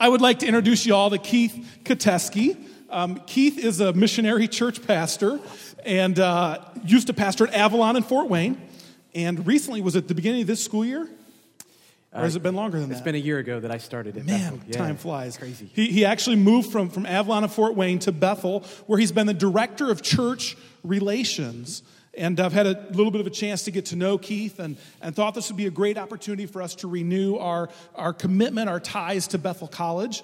I would like to introduce you all to Keith Kateski. Keith is a missionary church pastor and used to pastor at Avalon in Fort Wayne. And recently, was it the beginning of this school year? Or has it been longer than that? It's been a year ago that I started it. Man, yeah. Time flies. Crazy. He actually moved from Avalon and Fort Wayne to Bethel, where he's been the director of church relations. And I've had a little bit of a chance to get to know Keith and thought this would be a great opportunity for us to renew our commitment, our ties to Bethel College.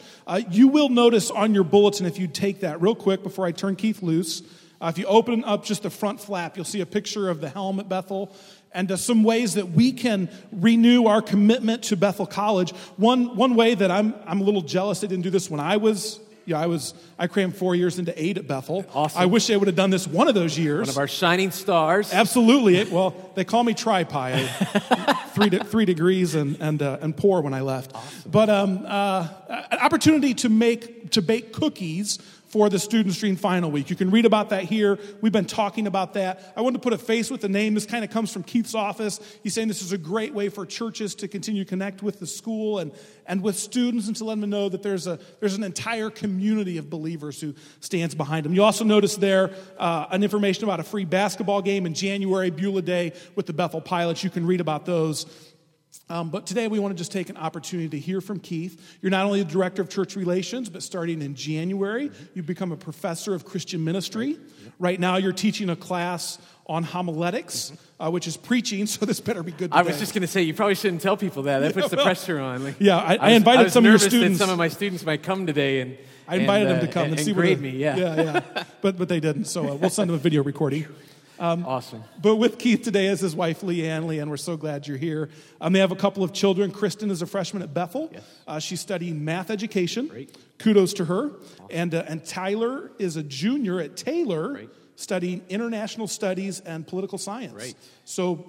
You will notice on your bulletin, if you take that real quick before I turn Keith loose, if you open up just the front flap, you'll see a picture of the helm at Bethel and some ways that we can renew our commitment to Bethel College. One way that I'm a little jealous I didn't do this when I was... Yeah, I crammed 4 years into 8 at Bethel. Awesome. I wish they would have done this one of those years. One of our shining stars. Absolutely. Well, they call me tri-pi. 3 degrees and poor when I left. Awesome. But an opportunity to bake cookies for the student stream final week. You can read about that here. We've been talking about that. I wanted to put a face with the name. This kind of comes from Keith's office. He's saying this is a great way for churches to continue to connect with the school and with students and to let them know that there's an entire community of believers who stands behind them. You also notice there an information about a free basketball game in January, Beulah Day, with the Bethel Pilots. You can read about those. But today we want to just take an opportunity to hear from Keith. You're not only the director of church relations, but starting in January, you've become a professor of Christian ministry. Right now you're teaching a class on homiletics, which is preaching, so this better be good today. I was just going to say, you probably shouldn't tell people that. That puts the pressure on. Like, yeah, I invited some of your students. I was nervous that some of my students might come today and... I invited them to come and see what they... Yeah. But they didn't, so we'll send them a video recording. Awesome. But with Keith today is his wife, Leanne, we're so glad you're here. They have a couple of children. Kristen is a freshman at Bethel. Yes. She's studying math education. Great. Kudos to her. Awesome. And Tyler is a junior at Taylor. Great. Studying international studies and political science. Right. So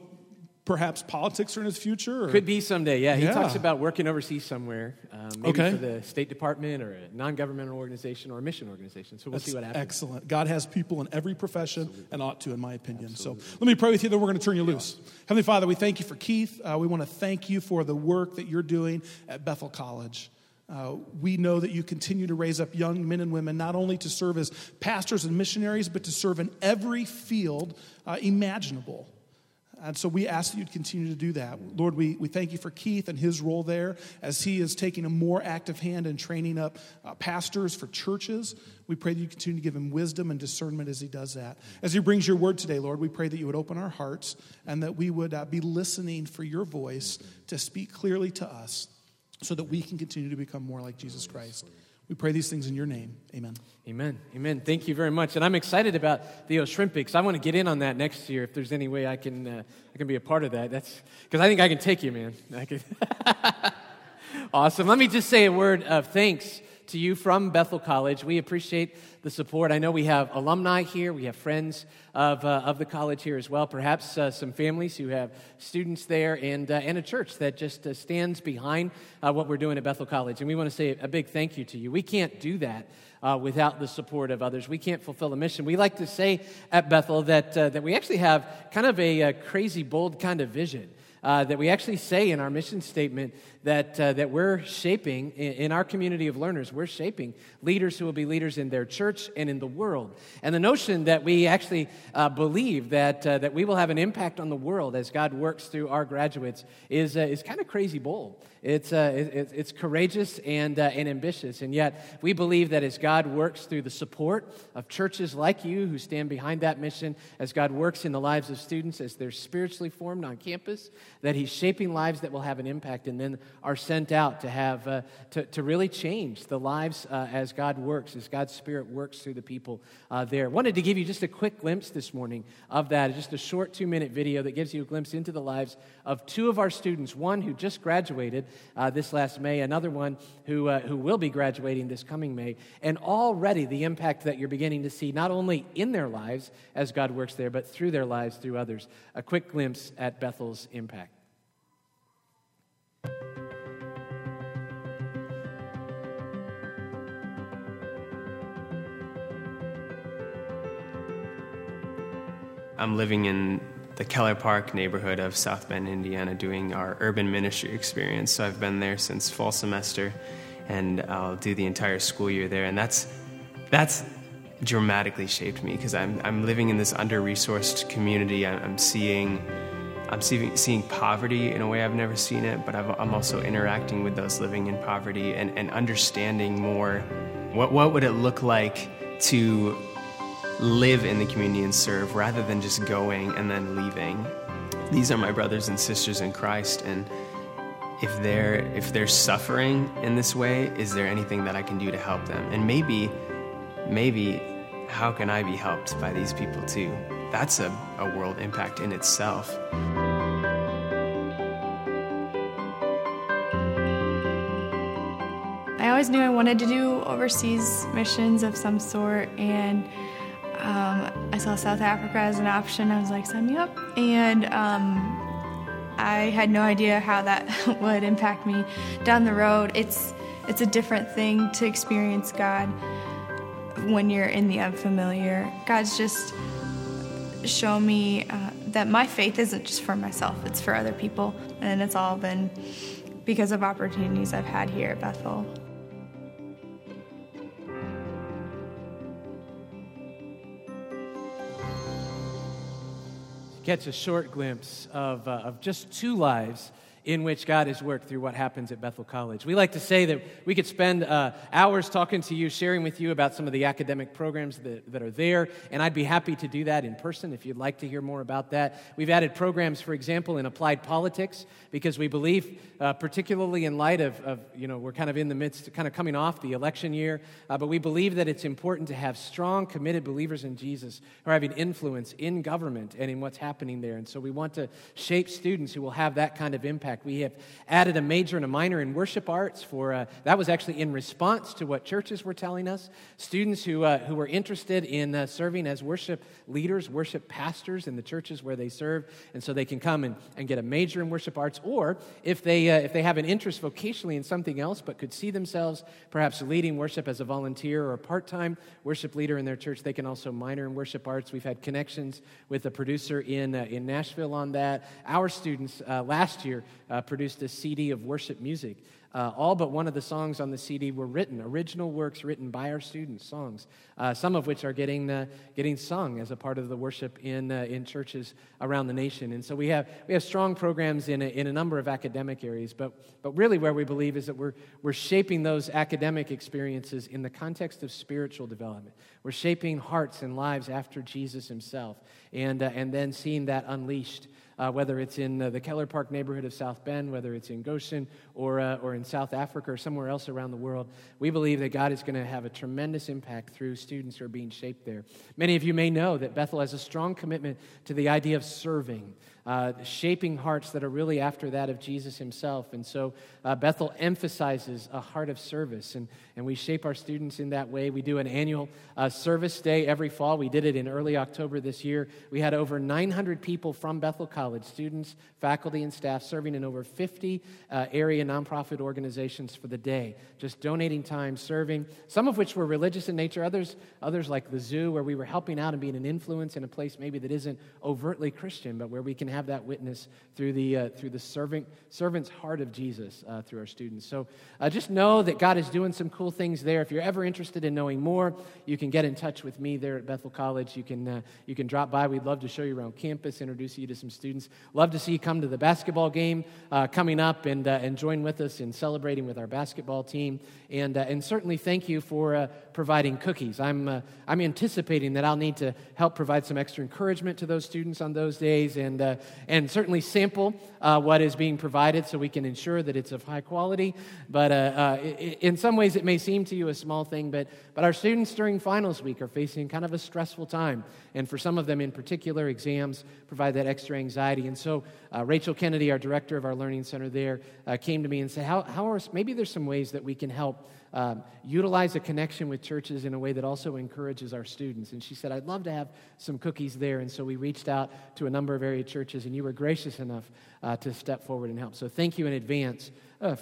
perhaps politics are in his future? Or? Could be someday, yeah. He talks about working overseas somewhere, maybe for the State Department or a non-governmental organization or a mission organization. So we'll see what happens. Excellent. God has people in every profession and ought to, in my opinion. Absolutely. So let me pray with you, then we're going to turn you loose. Heavenly Father, we thank you for Keith. We want to thank you for the work that you're doing at Bethel College. We know that you continue to raise up young men and women, not only to serve as pastors and missionaries, but to serve in every field imaginable. And so we ask that you'd continue to do that. Lord, we thank you for Keith and his role there as he is taking a more active hand in training up pastors for churches. We pray that you continue to give him wisdom and discernment as he does that. As he brings your word today, Lord, we pray that you would open our hearts and that we would be listening for your voice to speak clearly to us so that we can continue to become more like Jesus Christ. We pray these things in your name. Amen. Amen. Amen. Thank you very much. And I'm excited about the Oshrimpics. I want to get in on that next year if there's any way I can be a part of that. That's because I think I can take you, man. I can. Awesome. Let me just say a word of thanks to you from Bethel College. We appreciate the support. I know we have alumni here. We have friends of the college here as well. Perhaps some families who have students there and a church that just stands behind what we're doing at Bethel College. And we want to say a big thank you to you. We can't do that without the support of others. We can't fulfill a mission. We like to say at Bethel that we actually have kind of a crazy, bold kind of vision. That we actually say in our mission statement that we're shaping, in our community of learners, we're shaping leaders who will be leaders in their church and in the world. And the notion that we actually believe that we will have an impact on the world as God works through our graduates is kind of crazy bold. It's courageous and ambitious, and yet we believe that as God works through the support of churches like you who stand behind that mission, as God works in the lives of students as they're spiritually formed on campus, that He's shaping lives that will have an impact, and then are sent out to have to really change the lives as God works, as God's Spirit works through the people there. Wanted to give you just a quick glimpse this morning of that, just a short 2-minute video that gives you a glimpse into the lives of two of our students, one who just graduated. This last May, another one who will be graduating this coming May, and already the impact that you're beginning to see not only in their lives as God works there, but through their lives, through others. A quick glimpse at Bethel's impact. I'm living in the Keller Park neighborhood of South Bend, Indiana, doing our urban ministry experience. So I've been there since fall semester, and I'll do the entire school year there. And that's dramatically shaped me, because I'm living in this under-resourced community. I'm seeing poverty in a way I've never seen it, but I'm also interacting with those living in poverty and understanding more what would it look like to live in the community and serve rather than just going and then leaving. These are my brothers and sisters in Christ, and if they're suffering in this way, is there anything that I can do to help them? And maybe how can I be helped by these people too? That's a world impact in itself. I always knew I wanted to do overseas missions of some sort, and I saw South Africa as an option. I was like, sign me up. And I had no idea how that would impact me down the road. It's a different thing to experience God when you're in the unfamiliar. God's just shown me that my faith isn't just for myself, it's for other people. And it's all been because of opportunities I've had here at Bethel. Gets a short glimpse of just two lives in which God has worked through what happens at Bethel College. We like to say that we could spend hours talking to you, sharing with you about some of the academic programs that are there, and I'd be happy to do that in person if you'd like to hear more about that. We've added programs, for example, in applied politics, because we believe, particularly in light of we're kind of in the midst, kind of coming off the election year, but we believe that it's important to have strong, committed believers in Jesus who are having influence in government and in what's happening there. And so we want to shape students who will have that kind of impact. We have added a major and a minor in worship arts that was actually in response to what churches were telling us. Students who were interested in serving as worship leaders, worship pastors in the churches where they serve, and so they can come and get a major in worship arts, or if they have an interest vocationally in something else but could see themselves perhaps leading worship as a volunteer or a part-time worship leader in their church, they can also minor in worship arts. We've had connections with a producer in Nashville on that. Our students last year produced a CD of worship music. All but one of the songs on the CD were original works written by our students, songs, some of which are getting sung as a part of the worship in churches around the nation. And so we have strong programs in a number of academic areas, but really where we believe is that we're shaping those academic experiences in the context of spiritual development. We're shaping hearts and lives after Jesus himself, and then seeing that unleashed. Whether it's in the Keller Park neighborhood of South Bend, whether it's in Goshen or in South Africa or somewhere else around the world, we believe that God is going to have a tremendous impact through students who are being shaped there. Many of you may know that Bethel has a strong commitment to the idea of serving, shaping hearts that are really after that of Jesus himself. And so Bethel emphasizes a heart of service, and we shape our students in that way. We do an annual service day every fall. We did it in early October this year. We had over 900 people from Bethel College, students, faculty, and staff, serving in over 50 area nonprofit organizations for the day, just donating time, serving, some of which were religious in nature, others like the zoo, where we were helping out and being an influence in a place maybe that isn't overtly Christian, but where we can have that witness through the servant's heart of Jesus through our students. So just know that God is doing some cool things there. If you're ever interested in knowing more, you can get in touch with me there at Bethel College. You can drop by. We'd love to show you around campus, introduce you to some students. Love to see you come to the basketball game coming up and join with us in celebrating with our basketball team. And certainly thank you for providing cookies. I'm anticipating that I'll need to help provide some extra encouragement to those students on those days, and certainly sample what is being provided so we can ensure that it's of high quality. But in some ways, it may seem to you a small thing, but our students during finals week are facing kind of a stressful time. And for some of them in particular, exams provide that extra anxiety. And so Rachel Kennedy, our director of our learning center there, came to me and said, maybe there's some ways that we can help utilize a connection with churches in a way that also encourages our students. And she said, I'd love to have some cookies there. And so we reached out to a number of area churches, and you were gracious enough to step forward and help. So thank you in advance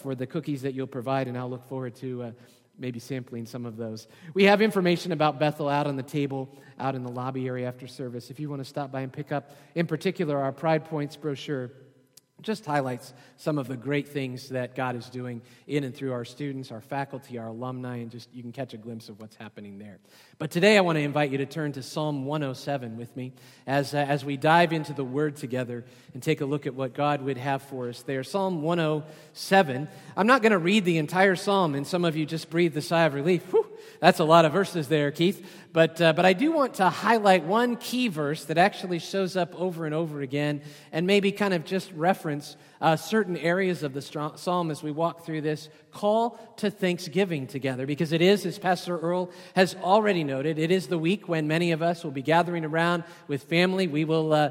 for the cookies that you'll provide, and I'll look forward to maybe sampling some of those. We have information about Bethel out on the table, out in the lobby area after service, if you want to stop by and pick up, in particular, our Pride Points brochure. just highlights some of the great things that God is doing in and through our students, our faculty, our alumni, and just you can catch a glimpse of what's happening there. But today I want to invite you to turn to Psalm 107 with me as we dive into the Word together and take a look at what God would have for us there. Psalm 107. I'm not going to read the entire Psalm, and some of you just breathed a sigh of relief. Whew, that's a lot of verses there, Keith. But I do want to highlight one key verse that actually shows up over and over again and maybe kind of just reference certain areas of the psalm as we walk through this call to thanksgiving together, because it is, as Pastor Earl has already noted, it is the week when many of us will be gathering around with family. We will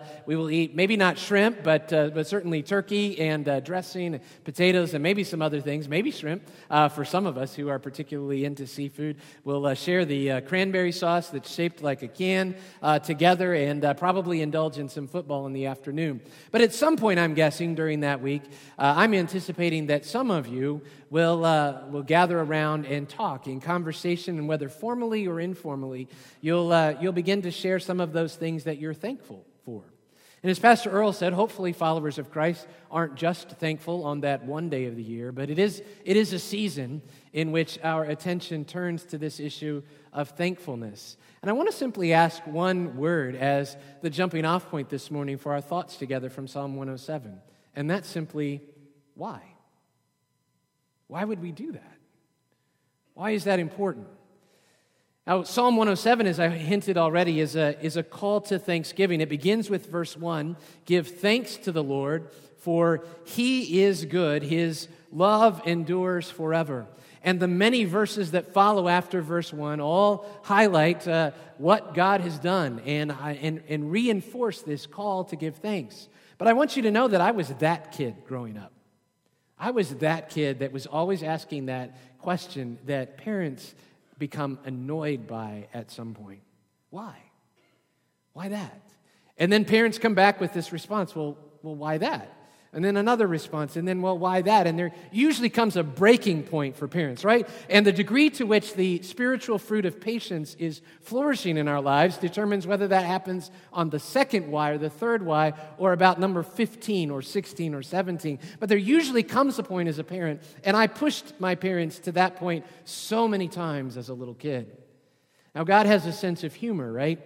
eat maybe not shrimp, but certainly turkey and dressing, potatoes, and maybe some other things. Maybe shrimp for some of us who are particularly into seafood. We'll share the cranberry sauce that's shaped like a can together, and probably indulge in some football in the afternoon. But at some point, I'm guessing during that week, I'm anticipating that some of you will gather around and talk in conversation, and whether formally or informally, you'll begin to share some of those things that you're thankful for. And as Pastor Earl said, hopefully followers of Christ aren't just thankful on that one day of the year, but it is a season in which our attention turns to this issue of thankfulness. And I want to simply ask one word as the jumping off point this morning for our thoughts together from Psalm 107, and that's simply, why? Why would we do that? Why is that important? Now, Psalm 107, as I hinted already, is a call to thanksgiving. It begins with verse 1, "Give thanks to the Lord, for he is good. His love endures forever." And the many verses that follow after verse 1 all highlight what God has done and reinforce this call to give thanks. But I want you to know that I was that kid growing up. I was that kid that was always asking that question that parents become annoyed by at some point. Why? Why that? And then parents come back with this response, well, why that? And then another response, and then, well, why that? And there usually comes a breaking point for parents, right? And the degree to which the spiritual fruit of patience is flourishing in our lives determines whether that happens on the second why or the third why or about number 15 or 16 or 17. But there usually comes a point as a parent, and I pushed my parents to that point so many times as a little kid. Now, God has a sense of humor, right?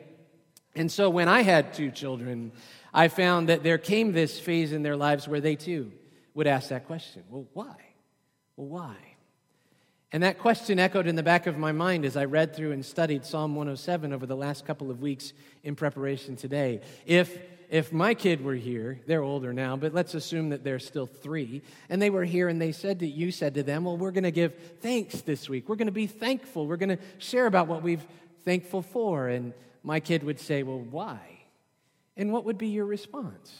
And so when I had two children, I found that there came this phase in their lives where they too would ask that question. Well, why? Well, why? And that question echoed in the back of my mind as I read through and studied Psalm 107 over the last couple of weeks in preparation today. If my kid were here, they're older now, but let's assume that they're still 3, and they were here and you said to them, well, we're going to give thanks this week. We're going to be thankful. We're going to share about what we're thankful for. And my kid would say, well, why? And what would be your response?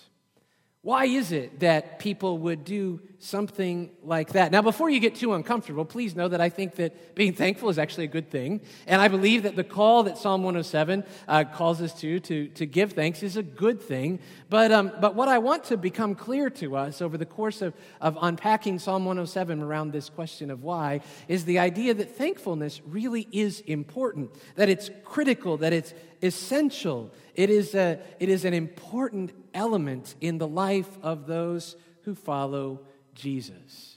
Why is it that people would do something like that? Now, before you get too uncomfortable, please know that I think that being thankful is actually a good thing. And I believe that the call that Psalm 107 calls us to give thanks is a good thing. But what I want to become clear to us over the course of unpacking Psalm 107 around this question of why is the idea that thankfulness really is important, that it's critical, that it's essential. It is an important element in the life of those who follow Jesus.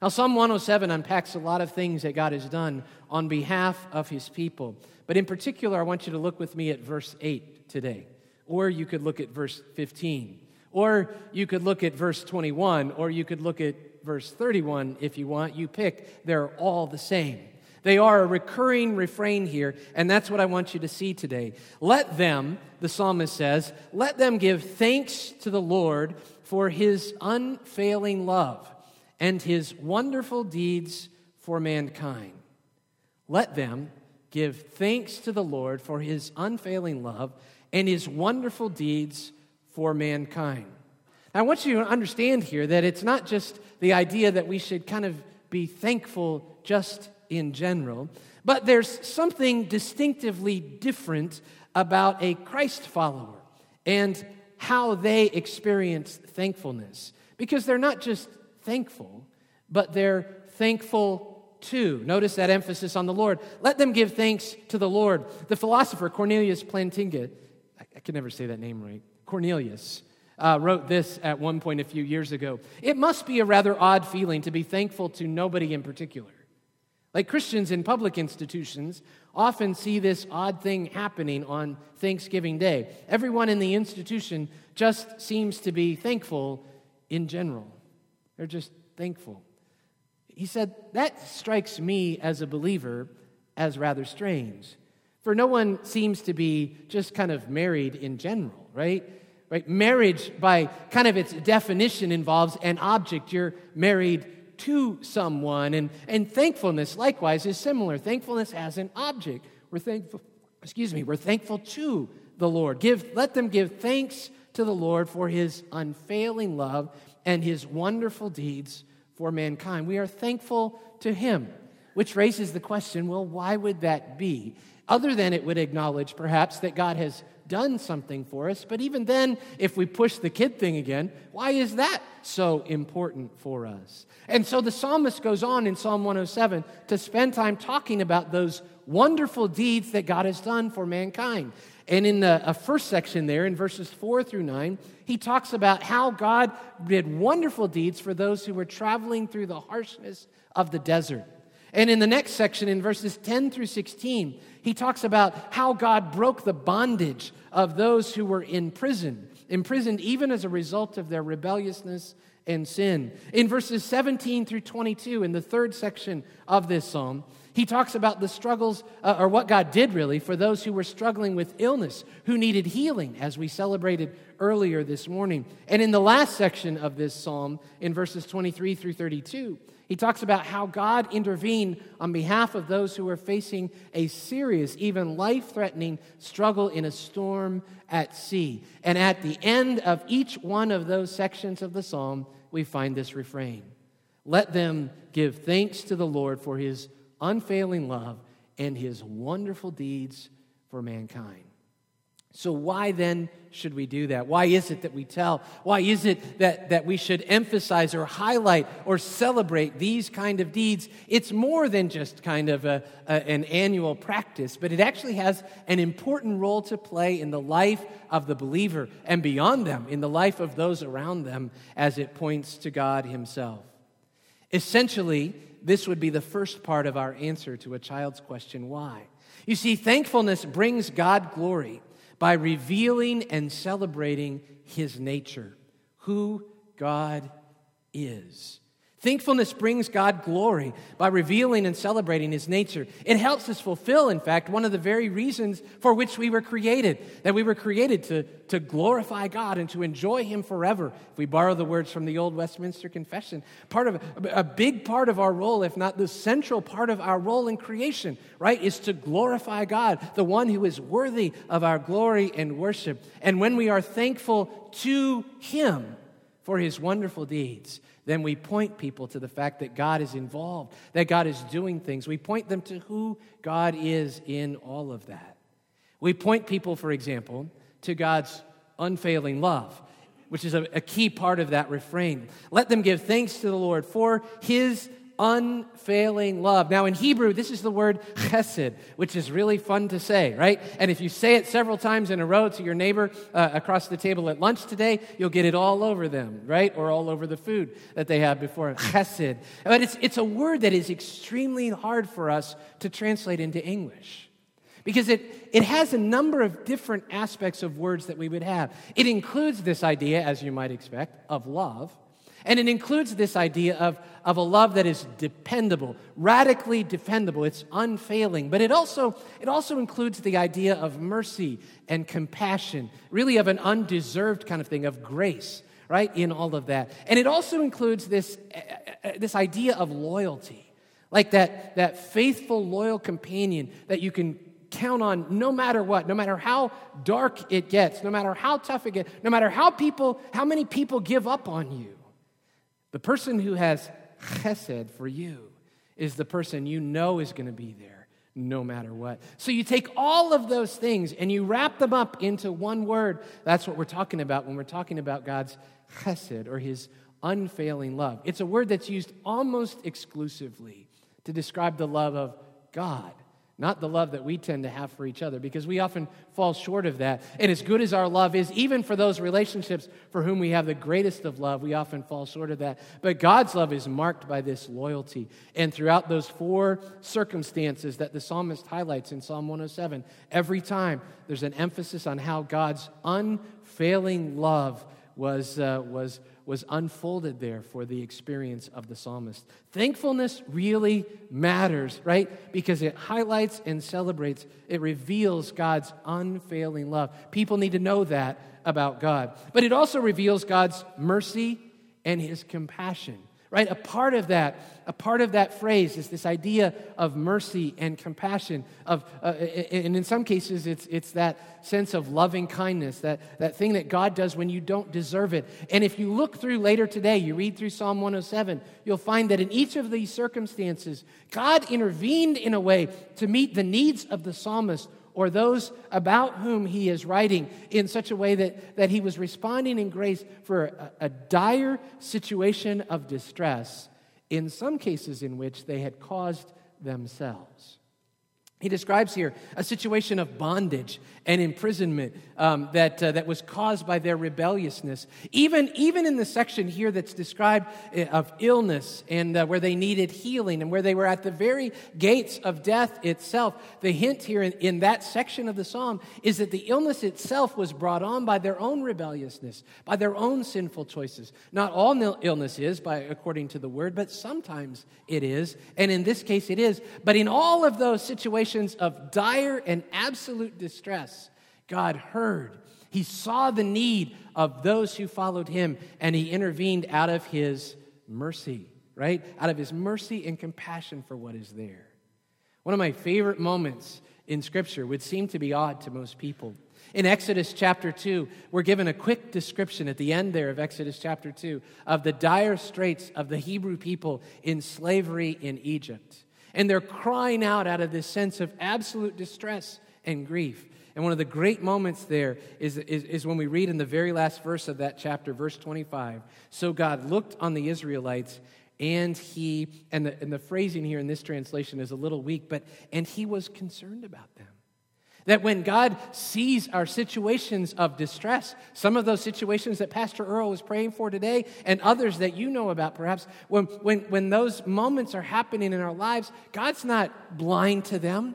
Now, Psalm 107 unpacks a lot of things that God has done on behalf of his people. But in particular, I want you to look with me at verse 8 today. Or you could look at verse 15. Or you could look at verse 21. Or you could look at verse 31 if you want. You pick. They're all the same. They are a recurring refrain here, and that's what I want you to see today. Let them, the psalmist says, let them give thanks to the Lord for his unfailing love and his wonderful deeds for mankind. Let them give thanks to the Lord for his unfailing love and his wonderful deeds for mankind. Now, I want you to understand here that it's not just the idea that we should kind of be thankful just in general, but there's something distinctively different about a Christ follower and how they experience thankfulness, because they're not just thankful, but they're thankful too. Notice that emphasis on the Lord. Let them give thanks to the Lord. The philosopher Cornelius Plantinga, I can never say that name right, Cornelius, wrote this at one point a few years ago. It must be a rather odd feeling to be thankful to nobody in particular. Like Christians in public institutions often see this odd thing happening on Thanksgiving Day. Everyone in the institution just seems to be thankful in general. They're just thankful. He said, that strikes me as a believer as rather strange. For no one seems to be just kind of married in general, right? Marriage, by kind of its definition, involves an object. You're married to someone. And thankfulness, likewise, is similar. Thankfulness as an object. We're thankful to the Lord. Let them give thanks to the Lord for his unfailing love and his wonderful deeds for mankind. We are thankful to him, which raises the question, well, why would that be? Other than it would acknowledge, perhaps, that God has done something for us. But even then, if we push the kid thing again, why is that so important for us? And so the psalmist goes on in Psalm 107 to spend time talking about those wonderful deeds that God has done for mankind. And in the first section there, in verses 4-9, he talks about how God did wonderful deeds for those who were traveling through the harshness of the desert. And in the next section, in verses 10-16, he talks about how God broke the bondage of those who were imprisoned even as a result of their rebelliousness and sin. In verses 17-22, in the third section of this psalm, he talks about the struggles, or what God did really, for those who were struggling with illness, who needed healing, as we celebrated earlier this morning. And in the last section of this psalm, in verses 23-32, he talks about how God intervened on behalf of those who were facing a serious, even life-threatening struggle in a storm at sea. And at the end of each one of those sections of the psalm, we find this refrain. Let them give thanks to the Lord for his unfailing love and his wonderful deeds for mankind. So why then should we do that? Why is it that we tell? Why is it that we should emphasize or highlight or celebrate these kind of deeds? It's more than just kind of an annual practice, but it actually has an important role to play in the life of the believer and beyond them, in the life of those around them, as it points to God himself. Essentially, this would be the first part of our answer to a child's question, why? You see, thankfulness brings God glory by revealing and celebrating his nature, who God is. Thankfulness brings God glory by revealing and celebrating his nature. It helps us fulfill, in fact, one of the very reasons for which we were created, that we were created to glorify God and to enjoy him forever. If we borrow the words from the old Westminster Confession, a big part of our role, if not the central part of our role in creation, right, is to glorify God, the one who is worthy of our glory and worship. And when we are thankful to him for his wonderful deeds, then we point people to the fact that God is involved, that God is doing things. We point them to who God is in all of that. We point people, for example, to God's unfailing love, which is a key part of that refrain. Let them give thanks to the Lord for his unfailing love. Now, in Hebrew, this is the word chesed, which is really fun to say, right? And if you say it several times in a row to your neighbor across the table at lunch today, you'll get it all over them, right? Or all over the food that they have before. Chesed. But it's a word that is extremely hard for us to translate into English, because it has a number of different aspects of words that we would have. It includes this idea, as you might expect, of love. And it includes this idea of a love that is dependable, radically dependable. It's unfailing. But it also includes the idea of mercy and compassion, really of an undeserved kind of thing, of grace, right, in all of that. And it also includes this idea of loyalty, like that faithful, loyal companion that you can count on no matter what, no matter how dark it gets, no matter how tough it gets, no matter how many people give up on you. The person who has chesed for you is the person you know is going to be there no matter what. So you take all of those things and you wrap them up into one word. That's what we're talking about when we're talking about God's chesed, or his unfailing love. It's a word that's used almost exclusively to describe the love of God, Not the love that we tend to have for each other, because we often fall short of that. And as good as our love is, even for those relationships for whom we have the greatest of love, we often fall short of that. But God's love is marked by this loyalty. And throughout those four circumstances that the psalmist highlights in Psalm 107, every time there's an emphasis on how God's unfailing love was unfolded there for the experience of the psalmist. Thankfulness really matters, right? Because it highlights and celebrates, it reveals God's unfailing love. People need to know that about God. But it also reveals God's mercy and his compassion, right? A part of that phrase is this idea of mercy and compassion, and in some cases it's that sense of loving kindness, that thing that God does when you don't deserve it. And if you look through later today, you read through Psalm 107, you'll find that in each of these circumstances, God intervened in a way to meet the needs of the psalmist or those about whom he is writing in such a way that he was responding in grace for a dire situation of distress, in some cases in which they had caused themselves. He describes here a situation of bondage and imprisonment that was caused by their rebelliousness. Even in the section here that's described of illness and where they needed healing and where they were at the very gates of death itself, the hint here in that section of the psalm is that the illness itself was brought on by their own rebelliousness, by their own sinful choices. Not all illness is, according to the word, but sometimes it is, and in this case it is. But in all of those situations of dire and absolute distress, God heard. He saw the need of those who followed him, and he intervened out of his mercy, right? Out of his mercy and compassion for what is there. One of my favorite moments in Scripture would seem to be odd to most people. In Exodus chapter 2, we're given a quick description at the end there of Exodus chapter 2 of the dire straits of the Hebrew people in slavery in Egypt. And they're crying out of this sense of absolute distress and grief. And one of the great moments there is when we read in the very last verse of that chapter, verse 25, "So God looked on the Israelites, and he," and the phrasing here in this translation is a little weak, but "and he was concerned about them." That when God sees our situations of distress, some of those situations that Pastor Earl was praying for today and others that you know about perhaps, when those moments are happening in our lives, God's not blind to them.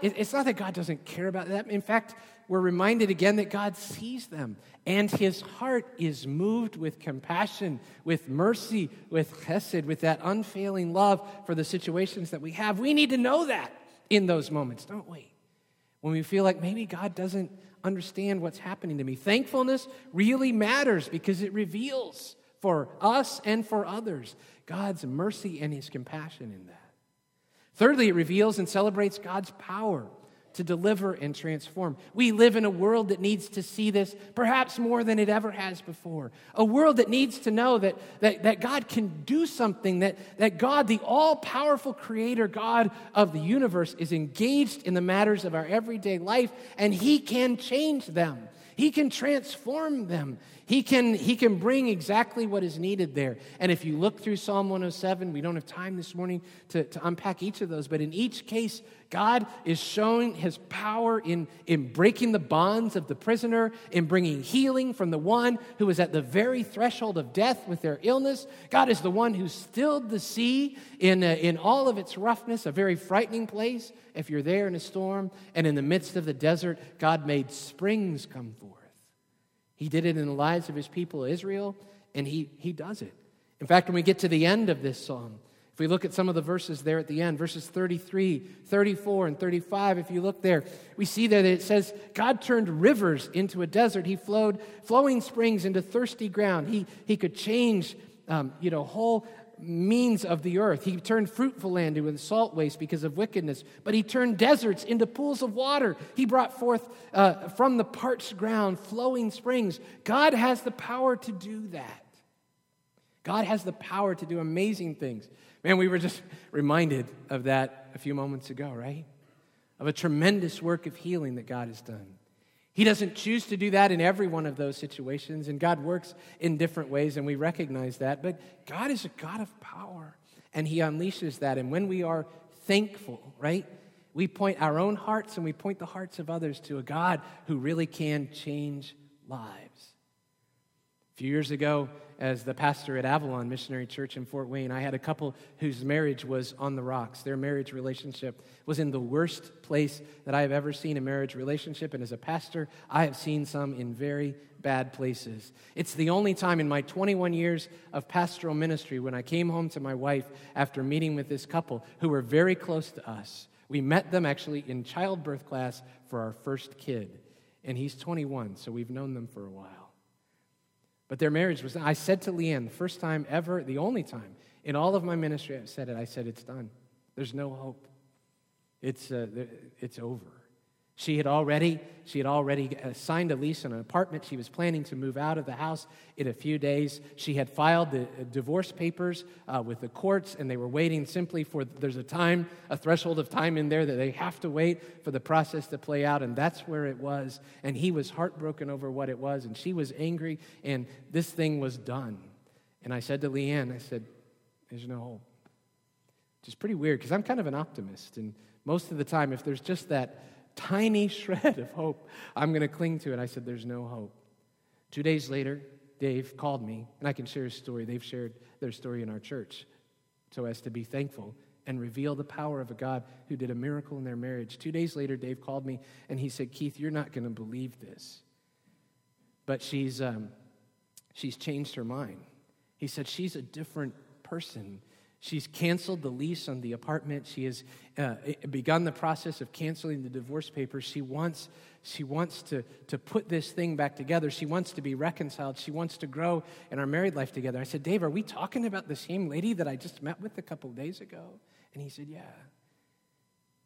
It's not that God doesn't care about them. In fact, we're reminded again that God sees them, and his heart is moved with compassion, with mercy, with chesed, with that unfailing love for the situations that we have. We need to know that in those moments, don't we? When we feel like maybe God doesn't understand what's happening to me. Thankfulness really matters because it reveals for us and for others God's mercy and his compassion in that. Thirdly, it reveals and celebrates God's power to deliver and transform. We live in a world that needs to see this perhaps more than it ever has before. A world that needs to know that God can do something, that God, the all-powerful creator, God of the universe, is engaged in the matters of our everyday life, and he can change them. He can transform them. He can bring exactly what is needed there. And if you look through Psalm 107, we don't have time this morning to unpack each of those, but in each case, God is showing his power in breaking the bonds of the prisoner, in bringing healing from the one who was at the very threshold of death with their illness. God is the one who stilled the sea in all of its roughness, a very frightening place if you're there in a storm. And in the midst of the desert, God made springs come forth. He did it in the lives of his people, Israel, and he does it. In fact, when we get to the end of this psalm, if we look at some of the verses there at the end, verses 33, 34, and 35, if you look there, we see that it says, God turned rivers into a desert. He flowed flowing springs into thirsty ground. He could change whole means of the earth. He turned fruitful land into salt waste because of wickedness, but he turned deserts into pools of water. He brought forth from the parched ground flowing springs. God has the power to do that. God has the power to do amazing things. Man, we were just reminded of that a few moments ago, right? Of a tremendous work of healing that God has done. He doesn't choose to do that in every one of those situations, and God works in different ways, and we recognize that. But God is a God of power, and he unleashes that. And when we are thankful, right? we point our own hearts and we point the hearts of others to a God who really can change lives. A few years ago, as the pastor at Avalon Missionary Church in Fort Wayne, I had a couple whose marriage was on the rocks. Their marriage relationship was in the worst place that I have ever seen a marriage relationship, and as a pastor, I have seen some in very bad places. It's the only time in my 21 years of pastoral ministry when I came home to my wife after meeting with this couple who were very close to us. We met them actually in childbirth class for our first kid, and he's 21, so we've known them for a while. But their marriage was, I said to Leanne, the first time ever, the only time in all of my ministry I've said it, I said, it's done. There's no hope. It's over. She had already signed a lease on an apartment. She was planning to move out of the house in a few days. She had filed the divorce papers with the courts, and they were waiting simply for, there's a threshold of time in there that they have to wait for the process to play out, and that's where it was. And he was heartbroken over what it was, and she was angry, and this thing was done. And I said to Leanne, I said, there's no hope. Which is pretty weird, because I'm kind of an optimist, and most of the time, if there's just that tiny shred of hope, I'm going to cling to it. I said, there's no hope. 2 days later, Dave called me, and I can share his story. They've shared their story in our church so as to be thankful and reveal the power of a God who did a miracle in their marriage. 2 days later, Dave called me, and he said, Keith, you're not going to believe this, but she's changed her mind. He said, she's a different person. She's canceled the lease on the apartment. She has begun the process of canceling the divorce papers. She wants to put this thing back together. She wants to be reconciled. She wants to grow in our married life together. I said, Dave, are we talking about the same lady that I just met with a couple of days ago? And he said, yeah.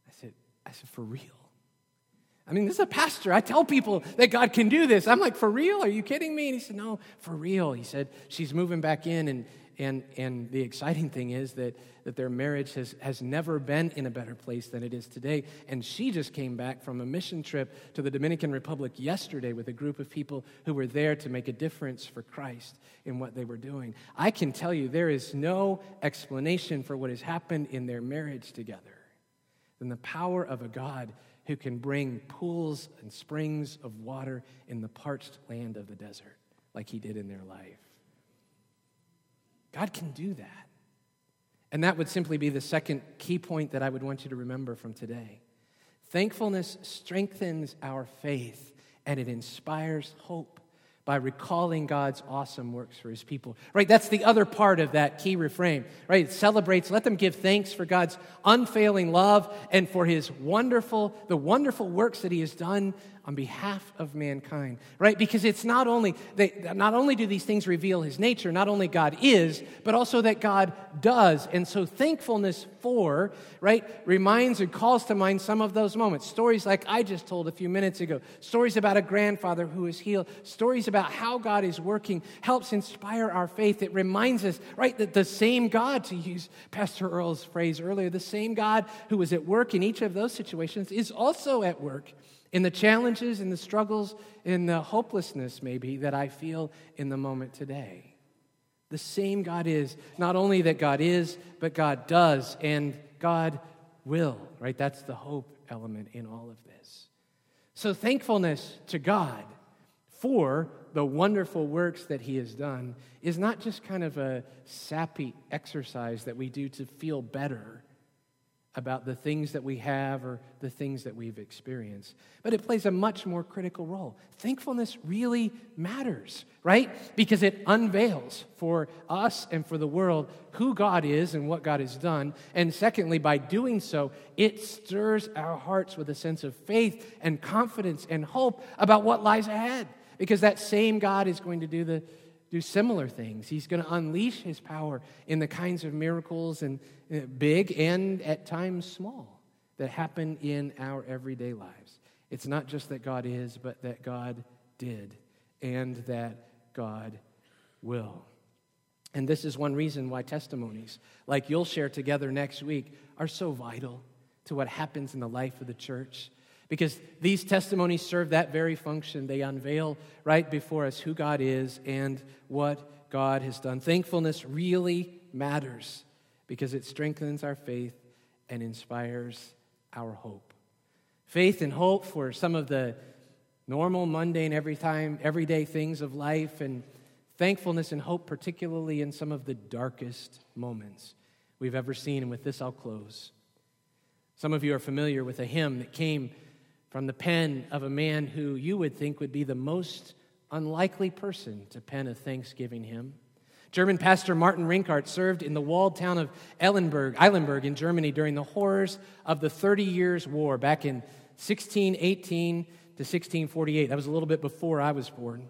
I said, for real? I mean, this is a pastor. I tell people that God can do this. I'm like, for real? Are you kidding me? And he said, no, for real. He said, she's moving back in, and the exciting thing is that their marriage has never been in a better place than it is today. And she just came back from a mission trip to the Dominican Republic yesterday with a group of people who were there to make a difference for Christ in what they were doing. I can tell you there is no explanation for what has happened in their marriage together than the power of a God who can bring pools and springs of water in the parched land of the desert like he did in their life. God can do that. And that would simply be the second key point that I would want you to remember from today. Thankfulness strengthens our faith, and it inspires hope by recalling God's awesome works for his people. Right, that's the other part of that key refrain. Right, it celebrates, let them give thanks for God's unfailing love and for his wonderful works that he has done on behalf of mankind. Right, because it's not only do these things reveal his nature, not only God is, but also that God does. And so thankfulness for, right, reminds and calls to mind some of those moments. Stories like I just told a few minutes ago, stories about a grandfather who is healed, stories about how God is working helps inspire our faith. It reminds us, right, that the same God, to use Pastor Earl's phrase earlier, the same God who was at work in each of those situations is also at work in the challenges, in the struggles, in the hopelessness maybe that I feel in the moment today. The same God is, not only that God is, but God does and God will, right? That's the hope element in all of this. So thankfulness to God for the wonderful works that he has done is not just kind of a sappy exercise that we do to feel better about the things that we have or the things that we've experienced, but it plays a much more critical role. Thankfulness really matters, right? Because it unveils for us and for the world who God is and what God has done. And secondly, by doing so, it stirs our hearts with a sense of faith and confidence and hope about what lies ahead. Because that same God is going to do similar things. He's going to unleash his power in the kinds of miracles, and big and at times small, that happen in our everyday lives. It's not just that God is, but that God did and that God will. And this is one reason why testimonies like you'll share together next week are so vital to what happens in the life of the church. Because these testimonies serve that very function. They unveil right before us who God is and what God has done. Thankfulness really matters because it strengthens our faith and inspires our hope. Faith and hope for some of the normal, mundane, everyday things of life, and thankfulness and hope, particularly in some of the darkest moments we've ever seen. And with this, I'll close. Some of you are familiar with a hymn that came from the pen of a man who you would think would be the most unlikely person to pen a Thanksgiving hymn. German pastor Martin Rinkart served in the walled town of Eilenburg in Germany during the horrors of the 30 Years' War back in 1618 to 1648. That was a little bit before I was born.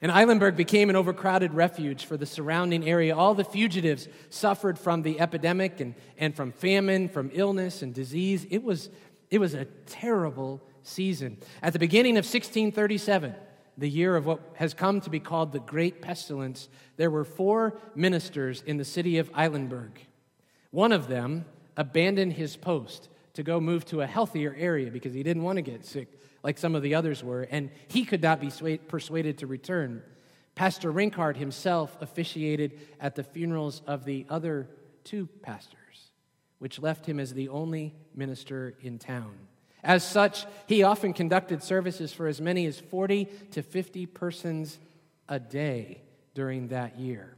And Eilenburg became an overcrowded refuge for the surrounding area. All the fugitives suffered from the epidemic and from famine, from illness and disease. It was a terrible season. At the beginning of 1637, the year of what has come to be called the Great Pestilence, there were 4 ministers in the city of Eilenburg. One of them abandoned his post to go move to a healthier area because he didn't want to get sick like some of the others were, and he could not be persuaded to return. Pastor Rinkart himself officiated at the funerals of the other 2 pastors, which left him as the only minister in town. As such, he often conducted services for as many as 40 to 50 persons a day during that year.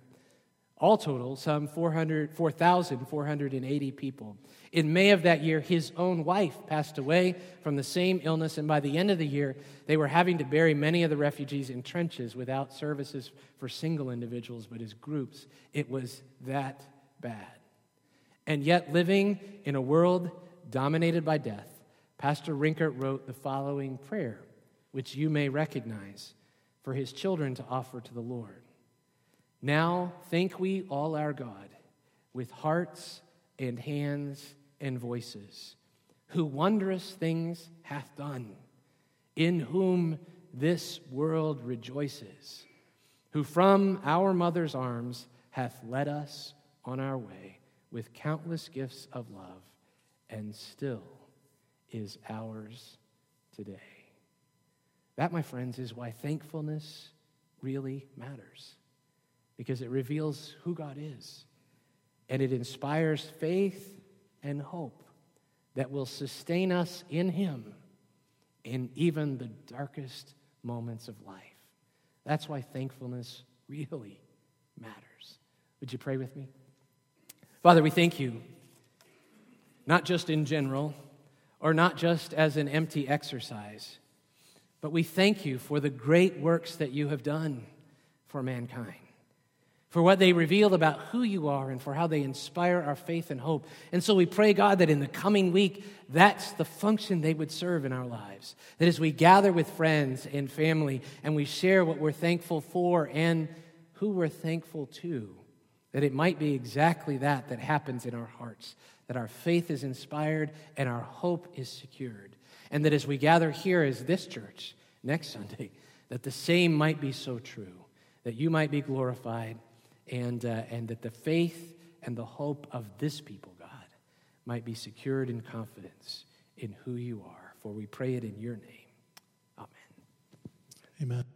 All total, some 4,480 people. In May of that year, his own wife passed away from the same illness, and by the end of the year, they were having to bury many of the refugees in trenches without services for single individuals, but as groups. It was that bad. And yet, living in a world dominated by death, Pastor Rinkert wrote the following prayer, which you may recognize, for his children to offer to the Lord. Now thank we all our God with hearts and hands and voices, who wondrous things hath done, in whom this world rejoices, who from our mother's arms hath led us on our way with countless gifts of love, and still is ours today. That, my friends, is why thankfulness really matters, because it reveals who God is, and it inspires faith and hope that will sustain us in Him in even the darkest moments of life. That's why thankfulness really matters. Would you pray with me? Father, we thank you, not just in general, or not just as an empty exercise, but we thank you for the great works that you have done for mankind, for what they reveal about who you are and for how they inspire our faith and hope. And so we pray, God, that in the coming week, that's the function they would serve in our lives, that as we gather with friends and family and we share what we're thankful for and who we're thankful to, that it might be exactly that happens in our hearts, that our faith is inspired and our hope is secured, and that as we gather here as this church next Sunday, that the same might be so true, that you might be glorified, and that the faith and the hope of this people, God, might be secured in confidence in who you are. For we pray it in your name. Amen. Amen.